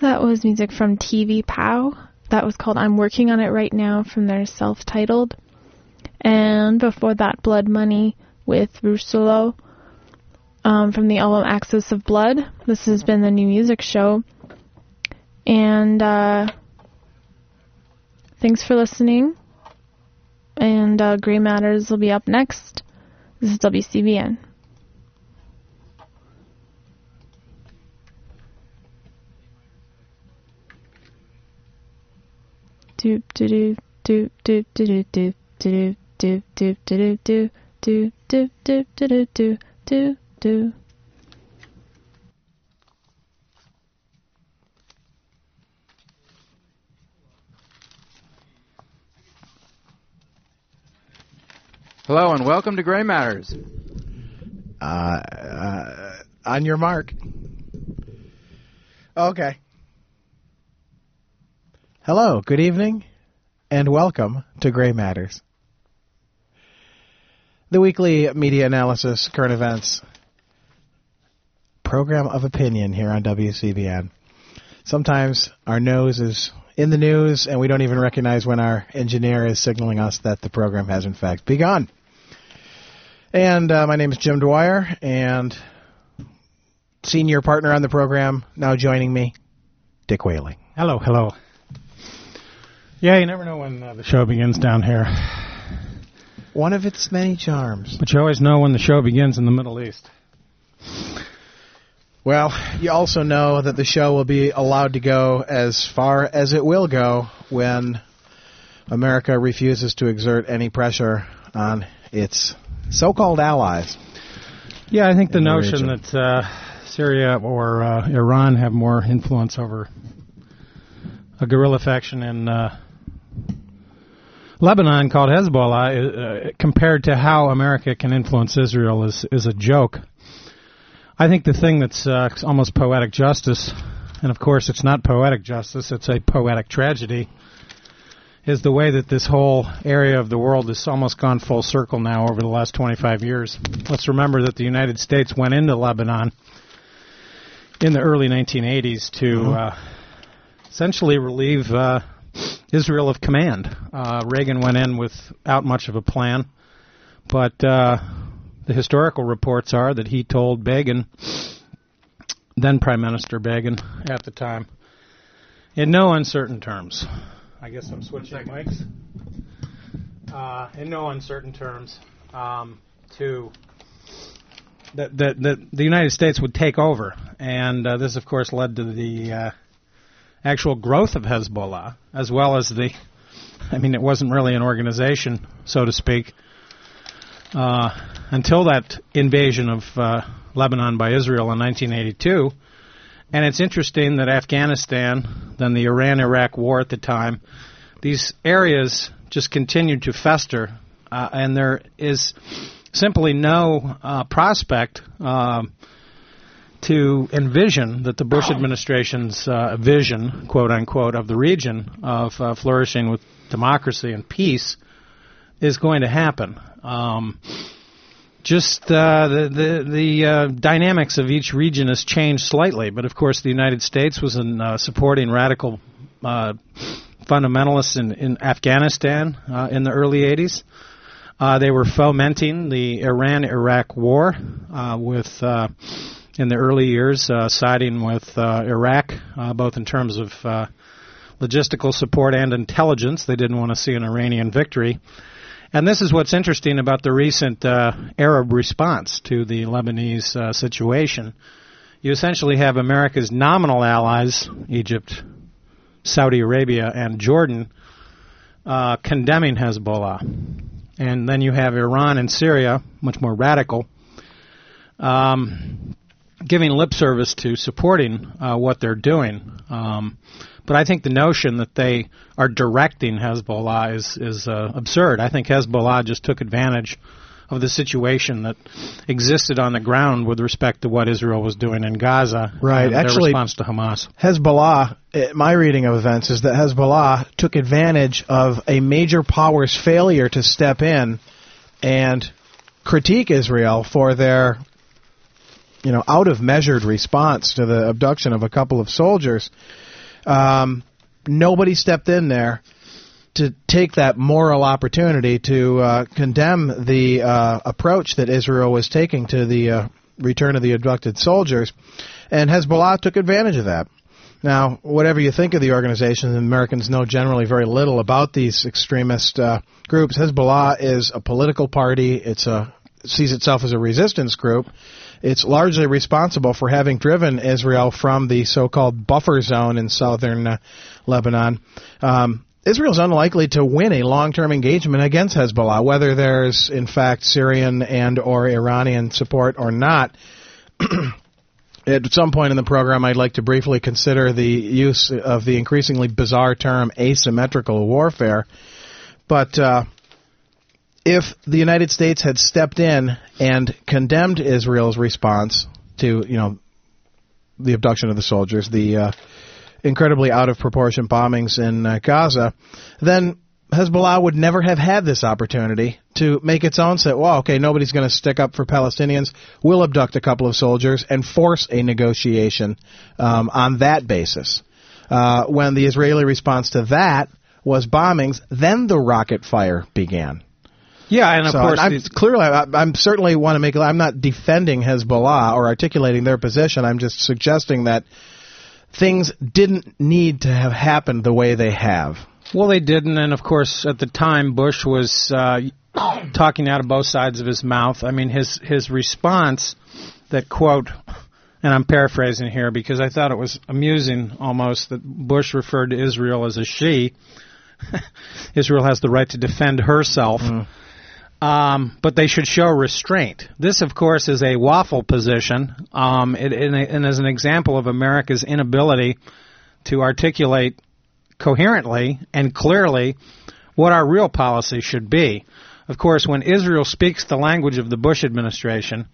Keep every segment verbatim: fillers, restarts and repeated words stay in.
That was music from T V Pow. That was called I'm Working on It Right Now from their self-titled. And before that, Blood Money with Rusolo um, from the album Axis of Blood. This has been the New Music Show. And uh, thanks for listening. And uh, Grey Matters will be up next. This is W C B N. Do do do do do do do do do do do do do do do do do do. Hello and welcome to Grey Matters. Uh, uh, on your mark. Okay. Hello, good evening, and welcome to Grey Matters, the weekly media analysis, current events, program of opinion here on W C B N. Sometimes our nose is in the news, and we don't even recognize when our engineer is signaling us that the program has, in fact, begun. And uh, my name is Jim Dwyer, and senior partner on the program, now joining me, Dick Whaling. Hello, hello. Yeah, you never know when uh, the show begins down here. One of its many charms. But you always know when the show begins in the Middle East. Well, you also know that the show will be allowed to go as far as it will go when America refuses to exert any pressure on its so-called allies. Yeah, I think the notion the that uh, Syria or uh, Iran have more influence over a guerrilla faction in uh, Lebanon called Hezbollah, uh, compared to how America can influence Israel, is, is a joke. I think the thing that's uh, almost poetic justice, and of course it's not poetic justice, it's a poetic tragedy, is the way that this whole area of the world has almost gone full circle now over the last twenty-five years. Let's remember that the United States went into Lebanon in the early nineteen eighties to... Mm-hmm. uh, essentially relieve uh, Israel of command. Uh, Reagan went in without much of a plan, but uh, the historical reports are that he told Begin, then Prime Minister Begin at the time, in no uncertain terms. I guess I'm switching mics. Uh, in no uncertain terms, um, to that, that, that the United States would take over, and uh, this, of course, led to the... Uh, actual growth of Hezbollah, as well as the, I mean, it wasn't really an organization, so to speak, uh, until that invasion of uh, Lebanon by Israel in nineteen eighty-two. And it's interesting that Afghanistan, then the Iran-Iraq war at the time, these areas just continued to fester, uh, and there is simply no uh, prospect uh, to envision that the Bush administration's uh, vision, quote-unquote, of the region of uh, flourishing with democracy and peace is going to happen. Um, just uh, the, the, the uh, dynamics of each region has changed slightly, but of course the United States was in uh, supporting radical uh, fundamentalists in, in Afghanistan uh, in the early eighties. Uh, they were fomenting the Iran-Iraq war uh, with... Uh, in the early years, uh, siding with uh, Iraq, uh, both in terms of uh, logistical support and intelligence. They didn't want to see an Iranian victory. And this is what's interesting about the recent uh, Arab response to the Lebanese uh, situation. You essentially have America's nominal allies, Egypt, Saudi Arabia, and Jordan, uh, condemning Hezbollah. And then you have Iran and Syria, much more radical, um, giving lip service to supporting uh, what they're doing. Um, but I think the notion that they are directing Hezbollah is, is uh, absurd. I think Hezbollah just took advantage of the situation that existed on the ground with respect to what Israel was doing in Gaza. Right. And actually, their response to Hamas. Hezbollah, my reading of events is that Hezbollah took advantage of a major power's failure to step in and critique Israel for their, you know, out-of-measured response to the abduction of a couple of soldiers. Um, nobody stepped in there to take that moral opportunity to uh, condemn the uh, approach that Israel was taking to the uh, return of the abducted soldiers, and Hezbollah took advantage of that. Now, whatever you think of the organization, the Americans know generally very little about these extremist uh, groups. Hezbollah is a political party. It's a, it sees itself as a resistance group. It's largely responsible for having driven Israel from the so-called buffer zone in southern uh, Lebanon. Um, Israel's unlikely to win a long-term engagement against Hezbollah, whether there's, in fact, Syrian and or Iranian support or not. At some point in the program, I'd like to briefly consider the use of the increasingly bizarre term asymmetrical warfare. But uh, if the United States had stepped in and condemned Israel's response to, you know, the abduction of the soldiers, the uh, incredibly out-of-proportion bombings in uh, Gaza, then Hezbollah would never have had this opportunity to make its own say, well, okay, nobody's going to stick up for Palestinians. We'll abduct a couple of soldiers and force a negotiation um, on that basis. Uh, when the Israeli response to that was bombings, then the rocket fire began. Yeah, and of so, course, and I'm, clearly, I, I'm certainly want to make. I'm not defending Hezbollah or articulating their position. I'm just suggesting that things didn't need to have happened the way they have. Well, they didn't, and of course, at the time, Bush was uh, talking out of both sides of his mouth. I mean, his his response that, quote, and I'm paraphrasing here because I thought it was amusing almost that Bush referred to Israel as a she. Israel has the right to defend herself, mm. um, but they should show restraint. This, of course, is a waffle position, um, it, and, and is an example of America's inability to articulate coherently and clearly what our real policy should be. Of course, when Israel speaks the language of the Bush administration,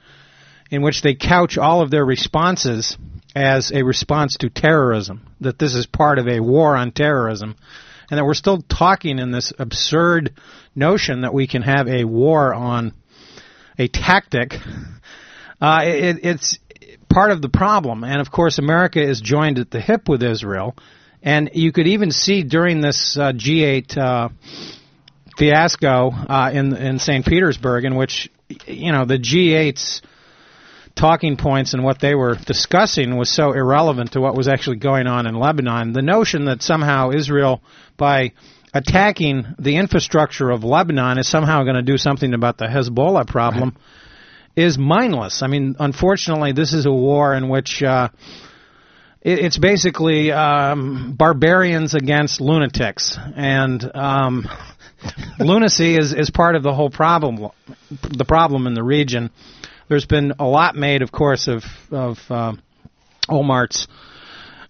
in which they couch all of their responses as a response to terrorism, that this is part of a war on terrorism, and that we're still talking in this absurd notion that we can have a war on a tactic, uh, it, it's part of the problem. And, of course, America is joined at the hip with Israel. And you could even see during this uh, G eight uh, fiasco uh, in in Saint Petersburg, in which, you know, the G eight's talking points and what they were discussing was so irrelevant to what was actually going on in Lebanon. The notion that somehow Israel, by attacking the infrastructure of Lebanon, is somehow going to do something about the Hezbollah problem right. is mindless. I mean, unfortunately, this is a war in which Uh, It's basically um, barbarians against lunatics, and um, lunacy is, is part of the whole problem, the problem in the region. There's been a lot made, of course, of, of uh, Olmart's,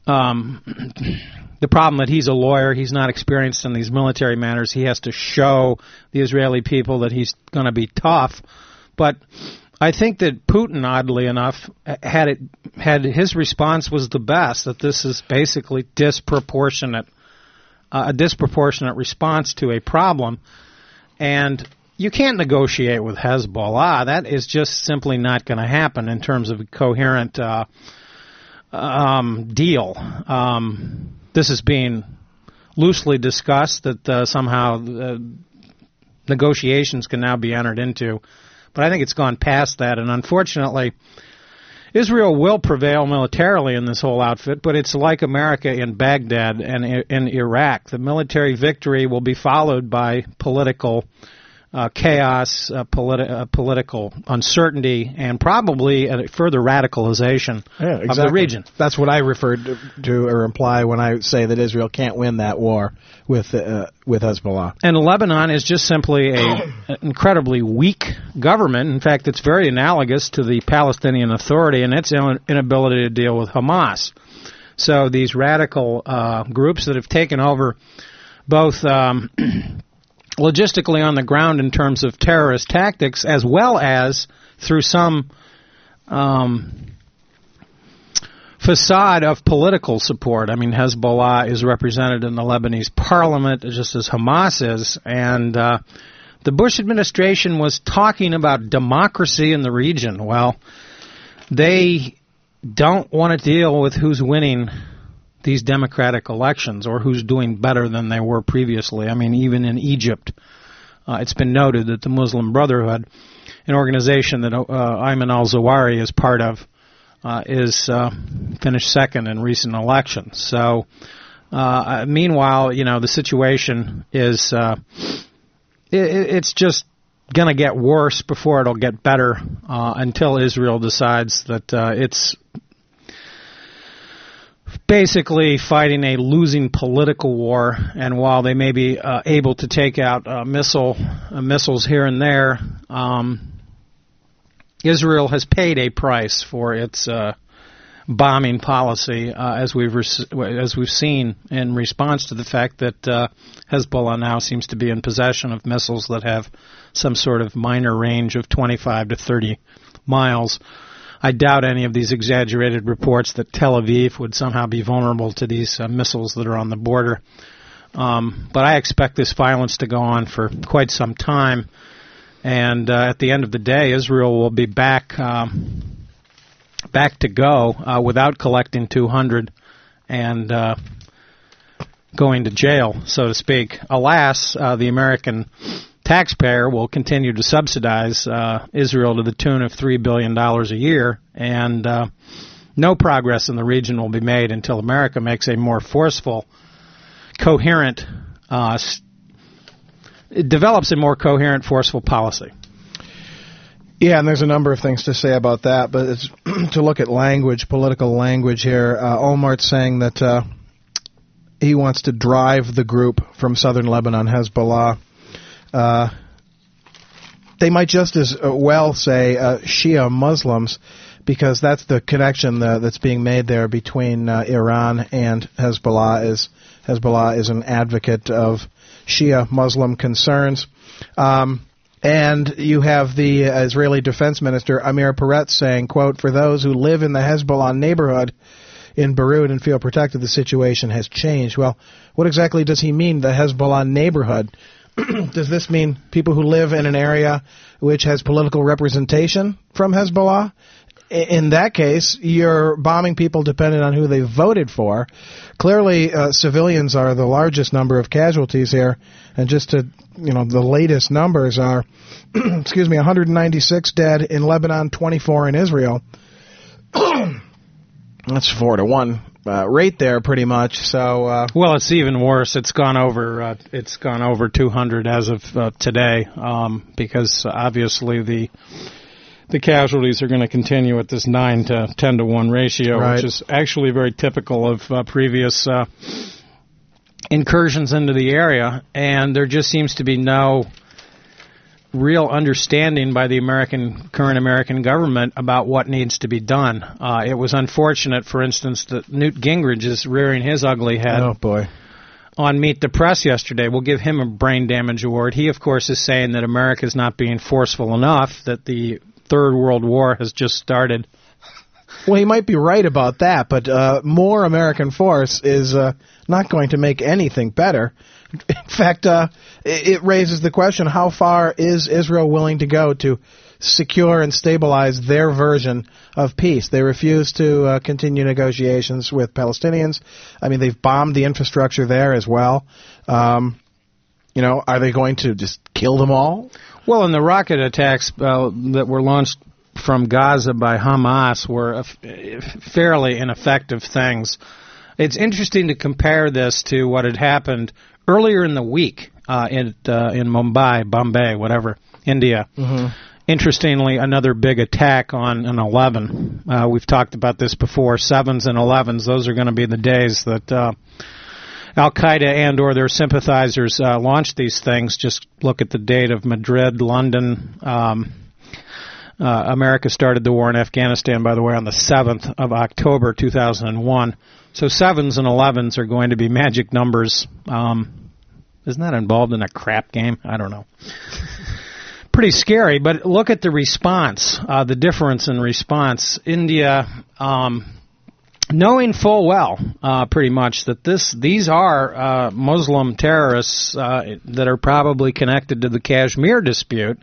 um, the problem that he's a lawyer, he's not experienced in these military matters, he has to show the Israeli people that he's going to be tough, but I think that Putin, oddly enough, had it had his response was the best, that this is basically disproportionate, uh, a disproportionate response to a problem. And you can't negotiate with Hezbollah. That is just simply not going to happen in terms of a coherent uh, um, deal. Um, this is being loosely discussed, that uh, somehow uh, negotiations can now be entered into. But I think it's gone past that, and unfortunately, Israel will prevail militarily in this whole outfit, but it's like America in Baghdad and in Iraq. The military victory will be followed by political uh, chaos, uh, politi- uh, political uncertainty, and probably a further radicalization yeah, exactly. of the region. That's what I referred to or imply when I say that Israel can't win that war with uh, with Hezbollah. And Lebanon is just simply an incredibly weak government. In fact, it's very analogous to the Palestinian Authority and its inability to deal with Hamas. So these radical uh, groups that have taken over both um, logistically on the ground in terms of terrorist tactics, as well as through some um, facade of political support. I mean, Hezbollah is represented in the Lebanese parliament, just as Hamas is, and uh, the Bush administration was talking about democracy in the region. Well, they don't want to deal with who's winning these democratic elections or who's doing better than they were previously. I mean, even in Egypt, uh, it's been noted that the Muslim Brotherhood, an organization that uh, Ayman al-Zawahiri is part of, uh, is uh, finished second in recent elections. So, uh, meanwhile, you know, the situation is, uh, it, it's just going to get worse before it'll get better uh, until Israel decides that uh, it's basically fighting a losing political war, and while they may be uh, able to take out uh, missile uh, missiles here and there, um, Israel has paid a price for its uh, bombing policy, uh, as we've re- as we've seen in response to the fact that uh, Hezbollah now seems to be in possession of missiles that have some sort of minor range of twenty-five to thirty miles. I doubt any of these exaggerated reports that Tel Aviv would somehow be vulnerable to these uh, missiles that are on the border. Um, but I expect this violence to go on for quite some time. And uh, at the end of the day, Israel will be back um, back to go uh, without collecting two hundred and uh, going to jail, so to speak. Alas, uh, the American taxpayer will continue to subsidize uh, Israel to the tune of three billion dollars a year, and uh, no progress in the region will be made until America makes a more forceful, coherent, uh, it develops a more coherent, forceful policy. Yeah, and there's a number of things to say about that, but it's to look at language, political language here. Uh, Olmart's saying that uh, he wants to drive the group from southern Lebanon, Hezbollah. Uh, they might just as well say uh, Shia Muslims, because that's the connection the, that's being made there between uh, Iran and Hezbollah. Is Hezbollah is an advocate of Shia Muslim concerns. Um, and you have the Israeli Defense Minister, Amir Peretz, saying, quote, "For those who live in the Hezbollah neighborhood in Beirut and feel protected, the situation has changed." Well, what exactly does he mean, the Hezbollah neighborhood? Does this mean people who live in an area which has political representation from Hezbollah? In that case, you're bombing people depending on who they voted for. Clearly, uh, civilians are the largest number of casualties here. And just to, you know, the latest numbers are, excuse me, one hundred ninety-six dead in Lebanon, twenty-four in Israel. That's four to one. Uh, rate there, pretty much. So uh, well, it's even worse. It's gone over. Uh, it's gone over two hundred as of uh, today, um, because obviously the the casualties are going to continue at this nine to ten to one ratio, right, which is actually very typical of uh, previous uh, incursions into the area. And there just seems to be no real understanding by the American current American government about what needs to be done. Uh, it was unfortunate, for instance, that Newt Gingrich is rearing his ugly head oh, boy. on Meet the Press yesterday. We'll give him a brain damage award. He, of course, is saying that America is not being forceful enough, that the Third World War has just started. Well, he might be right about that, but uh, more American force is uh, not going to make anything better. In fact, uh, it raises the question, how far is Israel willing to go to secure and stabilize their version of peace? They refuse to uh, continue negotiations with Palestinians. I mean, they've bombed the infrastructure there as well. Um, you know, are they going to just kill them all? Well, in the rocket attacks uh, that were launched from Gaza by Hamas were fairly ineffective things. It's interesting to compare this to what had happened earlier in the week uh, in uh, in Mumbai, Bombay, whatever, India. Mm-hmm. Interestingly, another big attack on an eleven. Uh, we've talked about this before. Sevens and elevens, those are going to be the days that uh, Al-Qaeda and or their sympathizers uh, launch these things. Just look at the date of Madrid, London. Um, uh, America started the war in Afghanistan, by the way, on the seventh of October, two thousand one. So sevens and elevens are going to be magic numbers um, Isn't that involved in a crap game? I don't know. Pretty scary, but look at the response, uh, the difference in response. India, um, knowing full well, uh, pretty much, that this these are uh, Muslim terrorists uh, that are probably connected to the Kashmir dispute,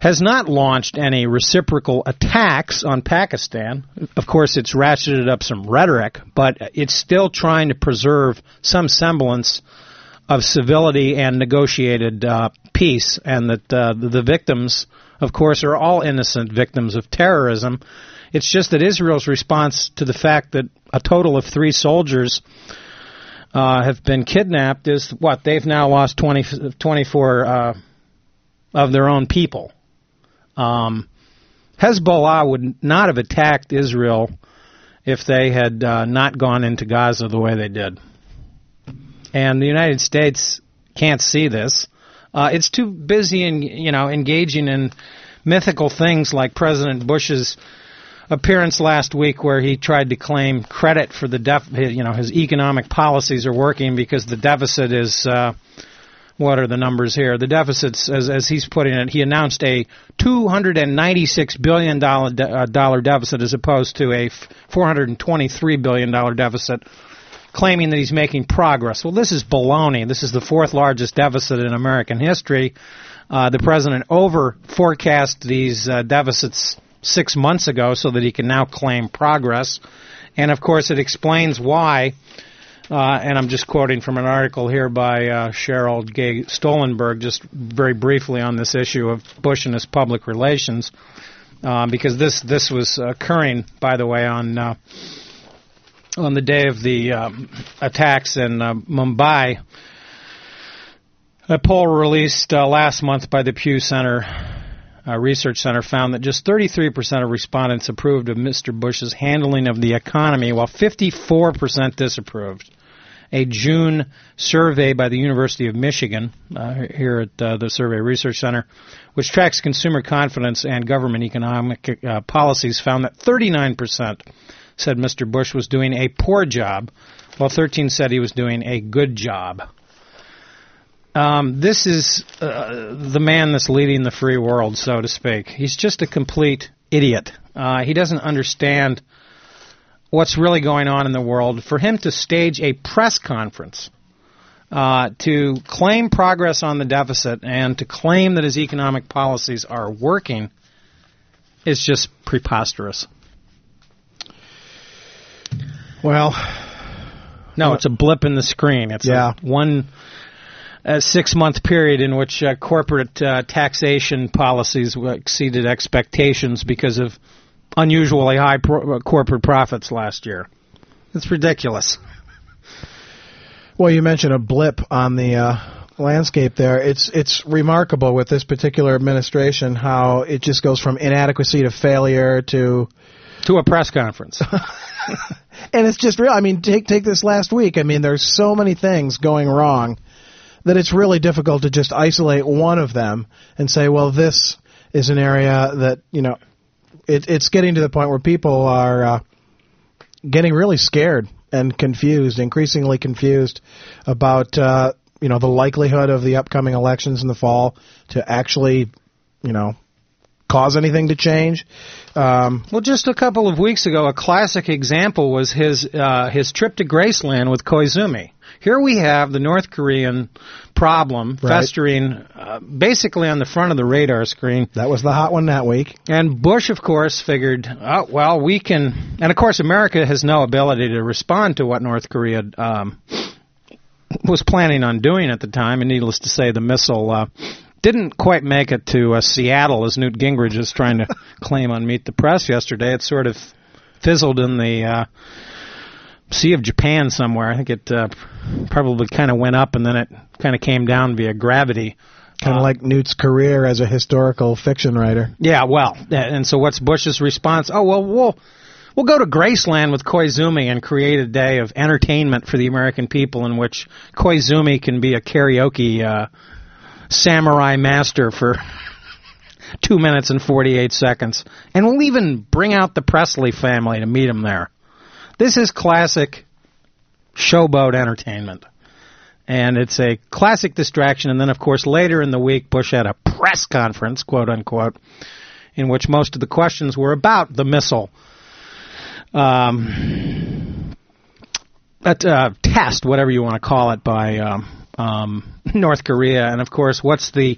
has not launched any reciprocal attacks on Pakistan. Of course, it's ratcheted up some rhetoric, but it's still trying to preserve some semblance of civility and negotiated uh, peace, and that uh, the victims, of course, are all innocent victims of terrorism. It's just that Israel's response to the fact that a total of three soldiers uh, have been kidnapped is, what, they've now lost twenty, twenty-four uh, of their own people. Um, Hezbollah would not have attacked Israel if they had uh, not gone into Gaza the way they did. And the United States can't see this. Uh, it's too busy in, you know, engaging in mythical things like President Bush's appearance last week, where he tried to claim credit for the def- you know his economic policies are working because the deficit is uh, what are the numbers here? The deficits, as as he's putting it, he announced a two hundred ninety-six billion dollars de- uh, dollar deficit as opposed to a four hundred twenty-three billion dollars deficit, claiming that he's making progress. Well, this is baloney. This is the fourth largest deficit in American history. Uh, the president over-forecast these uh, deficits six months ago so that he can now claim progress. And, of course, it explains why, uh, and I'm just quoting from an article here by uh, Sheryl Gay Stolenberg, just very briefly on this issue of Bush and his public relations, uh, because this, this was occurring, by the way, on... Uh, On the day of the um, attacks in uh, Mumbai, a poll released uh, last month by the Pew Center uh, Research Center found that just thirty-three percent of respondents approved of Mister Bush's handling of the economy, while fifty-four percent disapproved. A June survey by the University of Michigan, uh, here at uh, the Survey Research Center, which tracks consumer confidence and government economic uh, policies, found that thirty-nine percent said Mister Bush was doing a poor job, while thirteen said he was doing a good job. Um, this is uh, the man that's leading the free world, so to speak. He's just a complete idiot. Uh, he doesn't understand what's really going on in the world. For him to stage a press conference uh, to claim progress on the deficit and to claim that his economic policies are working is just preposterous. Well, no, it's a blip in the screen. It's yeah. a one uh, six-month period in which uh, corporate uh, taxation policies exceeded expectations because of unusually high pro- corporate profits last year. It's ridiculous. Well, you mentioned a blip on the uh, landscape there. It's it's remarkable with this particular administration how it just goes from inadequacy to failure to... To a press conference. And it's just real. I mean, take take this last week. I mean, there's so many things going wrong that it's really difficult to just isolate one of them and say, well, this is an area that, you know, it, it's getting to the point where people are uh, getting really scared and confused, increasingly confused about, uh, you know, the likelihood of the upcoming elections in the fall to actually, you know, cause anything to change. Um, well, just a couple of weeks ago, a classic example was his uh, his trip to Graceland with Koizumi. Here we have the North Korean problem right. festering uh, basically on the front of the radar screen. That was the hot one that week. And Bush, of course, figured, oh, well, we can... And, of course, America has no ability to respond to what North Korea um, was planning on doing at the time. And needless to say, the missile... Uh, Didn't quite make it to uh, Seattle, as Newt Gingrich is trying to claim on Meet the Press yesterday. It sort of fizzled in the uh, Sea of Japan somewhere. I think it uh, probably kind of went up and then it kind of came down via gravity. Kind of uh, like Newt's career as a historical fiction writer. Yeah, well, and so what's Bush's response? Oh, well, we'll, we'll go to Graceland with Koizumi and create a day of entertainment for the American people in which Koizumi can be a karaoke uh samurai master for two minutes and forty-eight seconds. And we'll even bring out the Presley family to meet him there. This is classic showboat entertainment. And it's a classic distraction. And then, of course, later in the week, Bush had a press conference, quote unquote, in which most of the questions were about the missile um, that, uh, test, whatever you want to call it, by um, um, North Korea. And, of course, what's the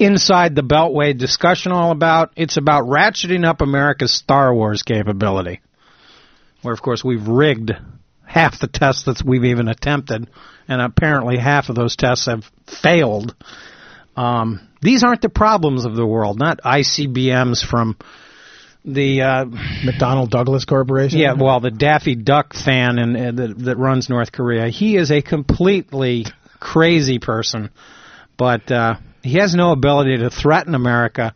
inside the Beltway discussion all about? It's about ratcheting up America's Star Wars capability, where, of course, we've rigged half the tests that we've even attempted, and apparently half of those tests have failed. Um, these aren't the problems of the world, not I C B Ms from the uh, McDonnell Douglas Corporation. Yeah, well, the Daffy Duck fan in, uh, that, that runs North Korea. He is a completely crazy person, but uh, he has no ability to threaten America.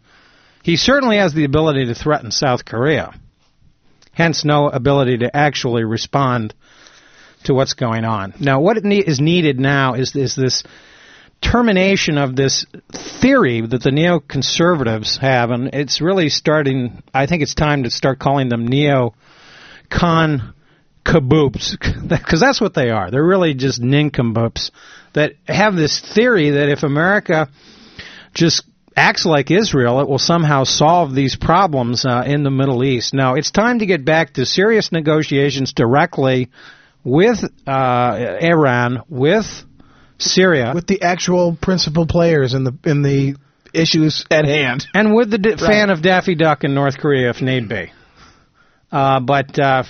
He certainly has the ability to threaten South Korea, hence no ability to actually respond to what's going on. Now, what is needed now is, is this termination of this theory that the neoconservatives have, and it's really starting, I think it's time to start calling them neocon kaboops, because that's what they are. They're really just nincompoops that have this theory that if America just acts like Israel, it will somehow solve these problems uh, in the Middle East. Now, it's time to get back to serious negotiations directly with uh, Iran, with Syria, with the actual principal players in the in the issues at hand, and with the d- right. fan of Daffy Duck in North Korea, if need be. Uh, but uh,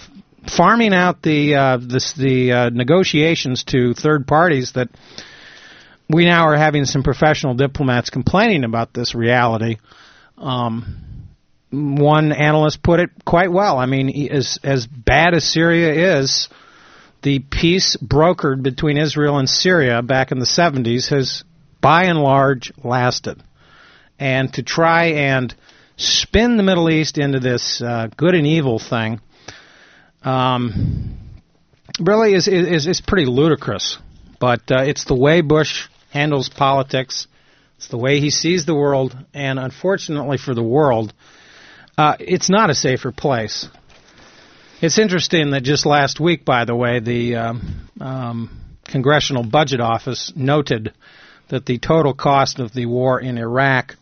farming out the uh, this, the uh, negotiations to third parties that we now are having some professional diplomats complaining about this reality. Um, one analyst put it quite well. I mean, as as bad as Syria is, the peace brokered between Israel and Syria back in the seventies has, by and large, lasted. And to try and spin the Middle East into this uh, good and evil thing um, really is, is, is pretty ludicrous. But uh, it's the way Bush handles politics. It's the way he sees the world. And unfortunately for the world, uh, it's not a safer place. It's interesting that just last week, by the way, the um, um, Congressional Budget Office noted that the total cost of the war in Iraq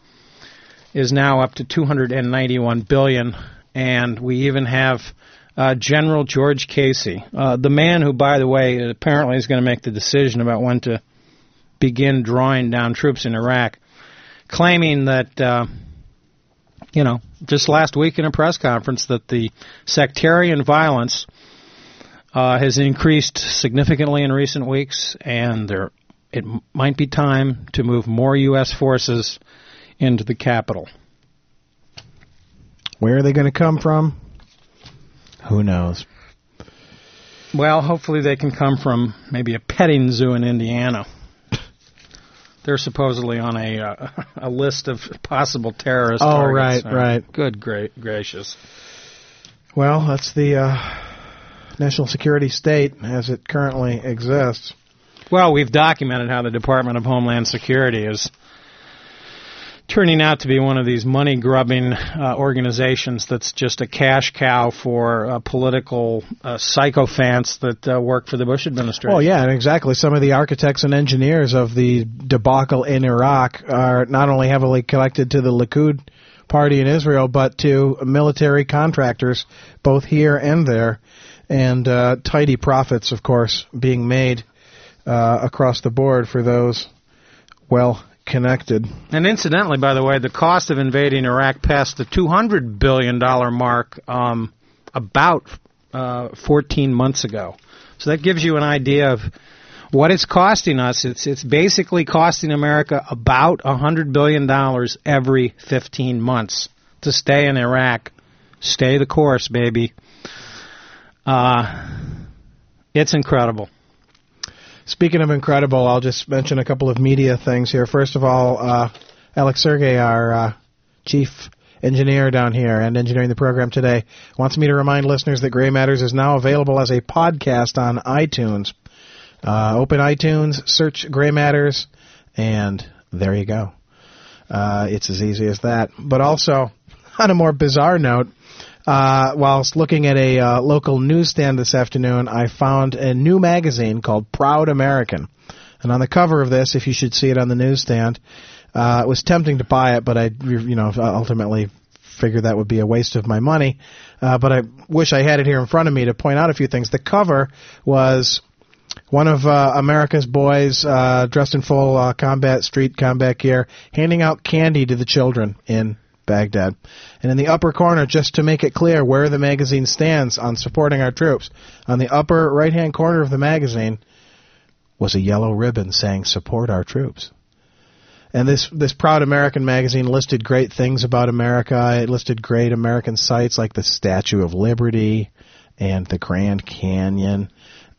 is now up to two hundred ninety-one billion dollars, and we even have uh, General George Casey, uh, the man who, by the way, apparently is going to make the decision about when to begin drawing down troops in Iraq, claiming that, uh, you know, just last week in a press conference that the sectarian violence uh, has increased significantly in recent weeks, and there it might be time to move more U S forces into the capital. Where are they going to come from? Who knows? Well, hopefully they can come from maybe a petting zoo in Indiana. They're supposedly on a uh, a list of possible terrorist oh, targets. Oh, right, right. Good great, gracious. Well, that's the uh, national security state as it currently exists. Well, we've documented how the Department of Homeland Security is turning out to be one of these money-grubbing uh, organizations that's just a cash cow for uh, political uh, sycophants that uh, work for the Bush administration. Well, yeah, and exactly. Some of the architects and engineers of the debacle in Iraq are not only heavily connected to the Likud party in Israel, but to military contractors both here and there, and uh, tidy profits, of course, being made uh, across the board for those well connected. And incidentally, by the way, the cost of invading Iraq passed the two hundred billion dollars mark um, about uh, fourteen months ago. So that gives you an idea of what it's costing us. It's it's basically costing America about one hundred billion dollars every fifteen months to stay in Iraq. Stay the course, baby. Uh, it's incredible. Speaking of incredible, I'll just mention a couple of media things here. First of all, uh, Alex Sergey, our uh, chief engineer down here and engineering the program today, wants me to remind listeners that Gray Matters is now available as a podcast on iTunes. Uh, open iTunes, search Gray Matters, and there you go. Uh, it's as easy as that. But also, on a more bizarre note, Uh, whilst looking at a uh, local newsstand this afternoon, I found a new magazine called Proud American. And on the cover of this, if you should see it on the newsstand, uh, it was tempting to buy it, but I, you know, ultimately figured that would be a waste of my money. Uh, but I wish I had it here in front of me to point out a few things. The cover was one of uh, America's boys uh, dressed in full uh, combat, street combat gear, handing out candy to the children in Baghdad. And in the upper corner, just to make it clear where the magazine stands on supporting our troops, on the upper right-hand corner of the magazine was a yellow ribbon saying, "Support our troops." And this, this Proud American magazine listed great things about America. It listed great American sites like the Statue of Liberty and the Grand Canyon.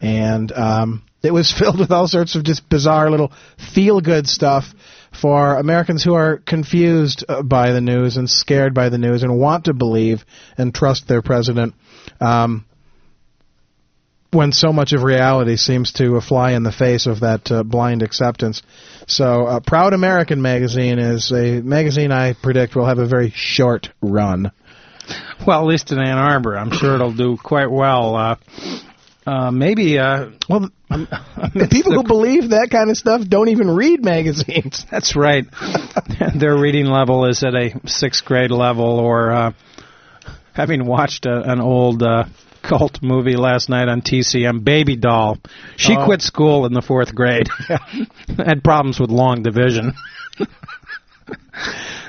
And um, it was filled with all sorts of just bizarre little feel-good stuff for Americans who are confused by the news and scared by the news and want to believe and trust their president um, when so much of reality seems to fly in the face of that uh, blind acceptance. So uh, Proud American magazine is a magazine I predict will have a very short run. Well, at least in Ann Arbor, I'm sure it'll do quite well. Uh Uh, maybe, uh, well, um, the people the, who believe that kind of stuff don't even read magazines. That's right. Their reading level is at a sixth grade level, or uh, having watched a, an old uh, cult movie last night on T C M, Baby Doll. She oh. quit school in the fourth grade. Had problems with long division.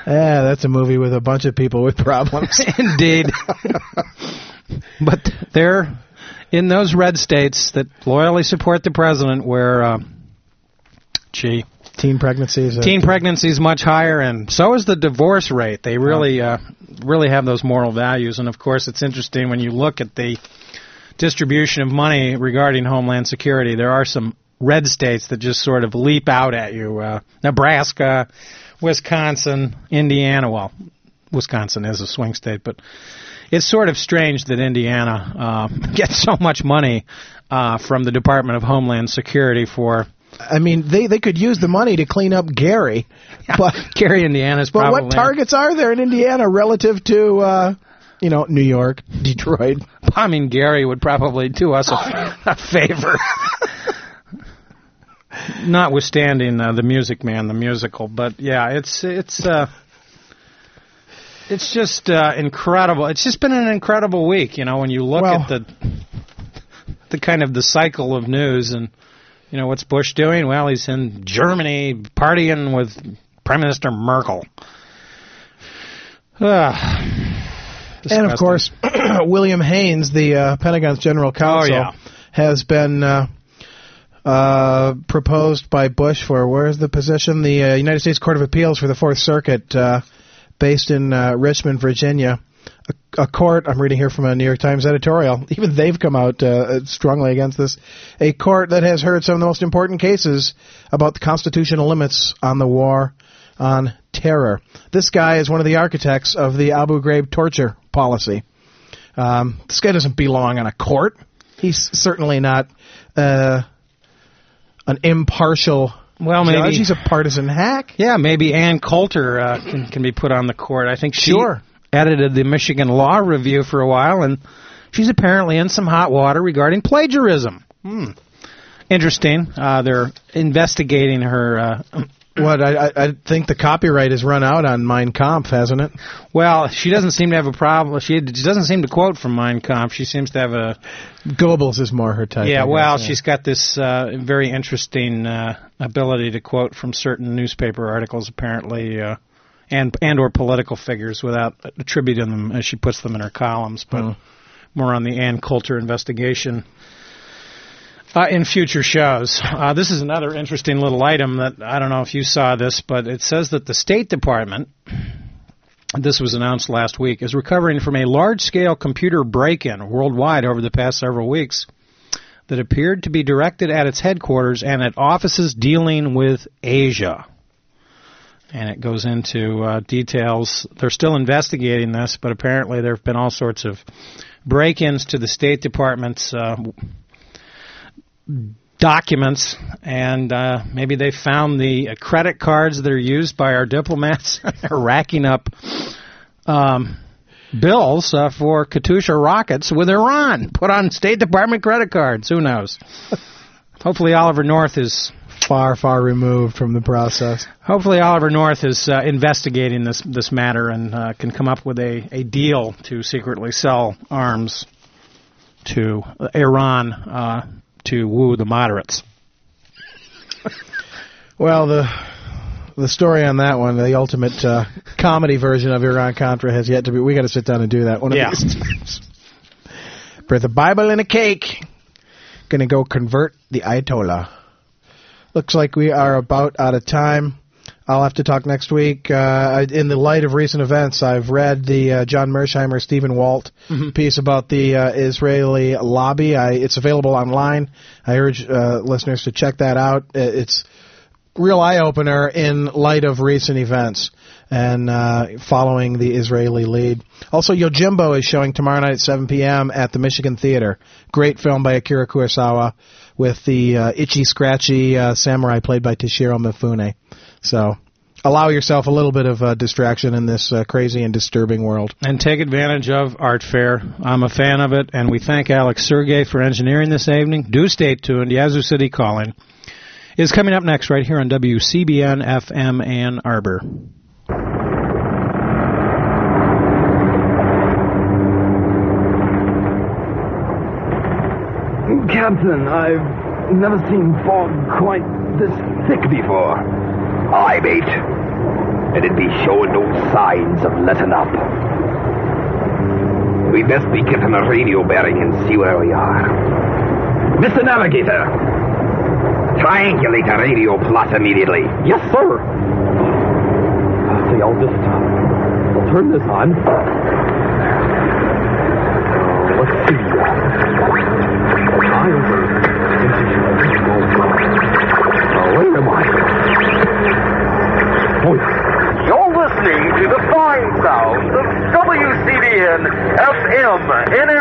Yeah, that's a movie with a bunch of people with problems. Indeed. But they're... in those red states that loyally support the president, where, uh, gee, teen pregnancies, teen pregnancies much higher, and so is the divorce rate. They really, uh, really have those moral values, and of course, it's interesting when you look at the distribution of money regarding Homeland Security. There are some red states that just sort of leap out at you: uh, Nebraska, Wisconsin, Indiana. Well, Wisconsin is a swing state, but it's sort of strange that Indiana uh, gets so much money uh, from the Department of Homeland Security for... I mean, they, they could use the money to clean up Gary. But Gary, Indiana's probably... But what targets are there in Indiana relative to, uh, you know, New York, Detroit? I mean, Gary would probably do us a, a favor. Notwithstanding uh, The Music Man, the musical. But, yeah, it's... it's uh, It's just uh, incredible. It's just been an incredible week, you know, when you look well, at the the kind of the cycle of news and, you know, what's Bush doing? Well, he's in Germany partying with Prime Minister Merkel. Uh, and, of course, William Haynes, the uh, Pentagon's general counsel, oh, yeah. has been... Uh, Uh, proposed by Bush for, where's the position? The uh, United States Court of Appeals for the Fourth Circuit, uh, based in uh, Richmond, Virginia. A, a court, I'm reading here from a New York Times editorial, even they've come out uh, strongly against this, a court that has heard some of the most important cases about the constitutional limits on the war on terror. This guy is one of the architects of the Abu Ghraib torture policy. Um, this guy doesn't belong on a court. He's certainly not... Uh, An impartial well, maybe, judge. He's a partisan hack. Yeah, maybe Ann Coulter uh, can, can be put on the court. I think she sure. edited the Michigan Law Review for a while, and she's apparently in some hot water regarding plagiarism. Hmm. Interesting. Uh, they're investigating her. Uh, what, I, I think the copyright has run out on Mein Kampf, hasn't it? Well, she doesn't seem to have a problem. She doesn't seem to quote from Mein Kampf. She seems to have a... Goebbels is more her type. Yeah, well, yeah. she's got this uh, very interesting uh, ability to quote from certain newspaper articles, apparently, uh, and and or political figures without attributing them as she puts them in her columns, but mm. more on the Ann Coulter investigation. Uh, in future shows. Uh, this is another interesting little item that I don't know if you saw this, but it says that the State Department, this was announced last week, is recovering from a large-scale computer break-in worldwide over the past several weeks that appeared to be directed at its headquarters and at offices dealing with Asia. And it goes into uh, details. They're still investigating this, but apparently there have been all sorts of break-ins to the State Department's uh documents, and uh, maybe they found the uh, credit cards that are used by our diplomats. They're racking up um, bills uh, for Katyusha rockets with Iran, put on State Department credit cards. Who knows? Hopefully Oliver North is far, far removed from the process. Hopefully Oliver North is uh, investigating this this matter and uh, can come up with a, a deal to secretly sell arms to Iran uh, to woo the moderates. Well, the the story on that one, the ultimate uh, comedy version of Iran Contra has yet to be. We got to sit down and do that one of yeah. these times. With a Bible and a cake, going to go convert the Ayatollah. Looks like we are about out of time. I'll have to talk next week. Uh, in the light of recent events, I've read the uh, John Mearsheimer, Stephen Walt mm-hmm. piece about the uh, Israeli lobby. I, it's available online. I urge uh, listeners to check that out. It's real eye-opener in light of recent events and uh, following the Israeli lead. Also, Yojimbo is showing tomorrow night at seven p.m. at the Michigan Theater. Great film by Akira Kurosawa with the uh, itchy, scratchy uh, samurai played by Toshiro Mifune. So allow yourself a little bit of uh, distraction in this uh, crazy and disturbing world. And take advantage of Art Fair. I'm a fan of it, and we thank Alex Sergey for engineering this evening. Do stay tuned. Yazoo City Calling is coming up next right here on W C B N F M Ann Arbor. Captain, I've never seen fog quite this thick before. Aye, mate. And it be showing no signs of letting up. We best be getting a radio bearing and see where we are. Mister Navigator, triangulate a radio plot immediately. Yes, sir. See, I'll just... I'll turn this on. Let's see. Where am I? Oh, yeah. You're listening to the fine sounds of W C B N F M N A.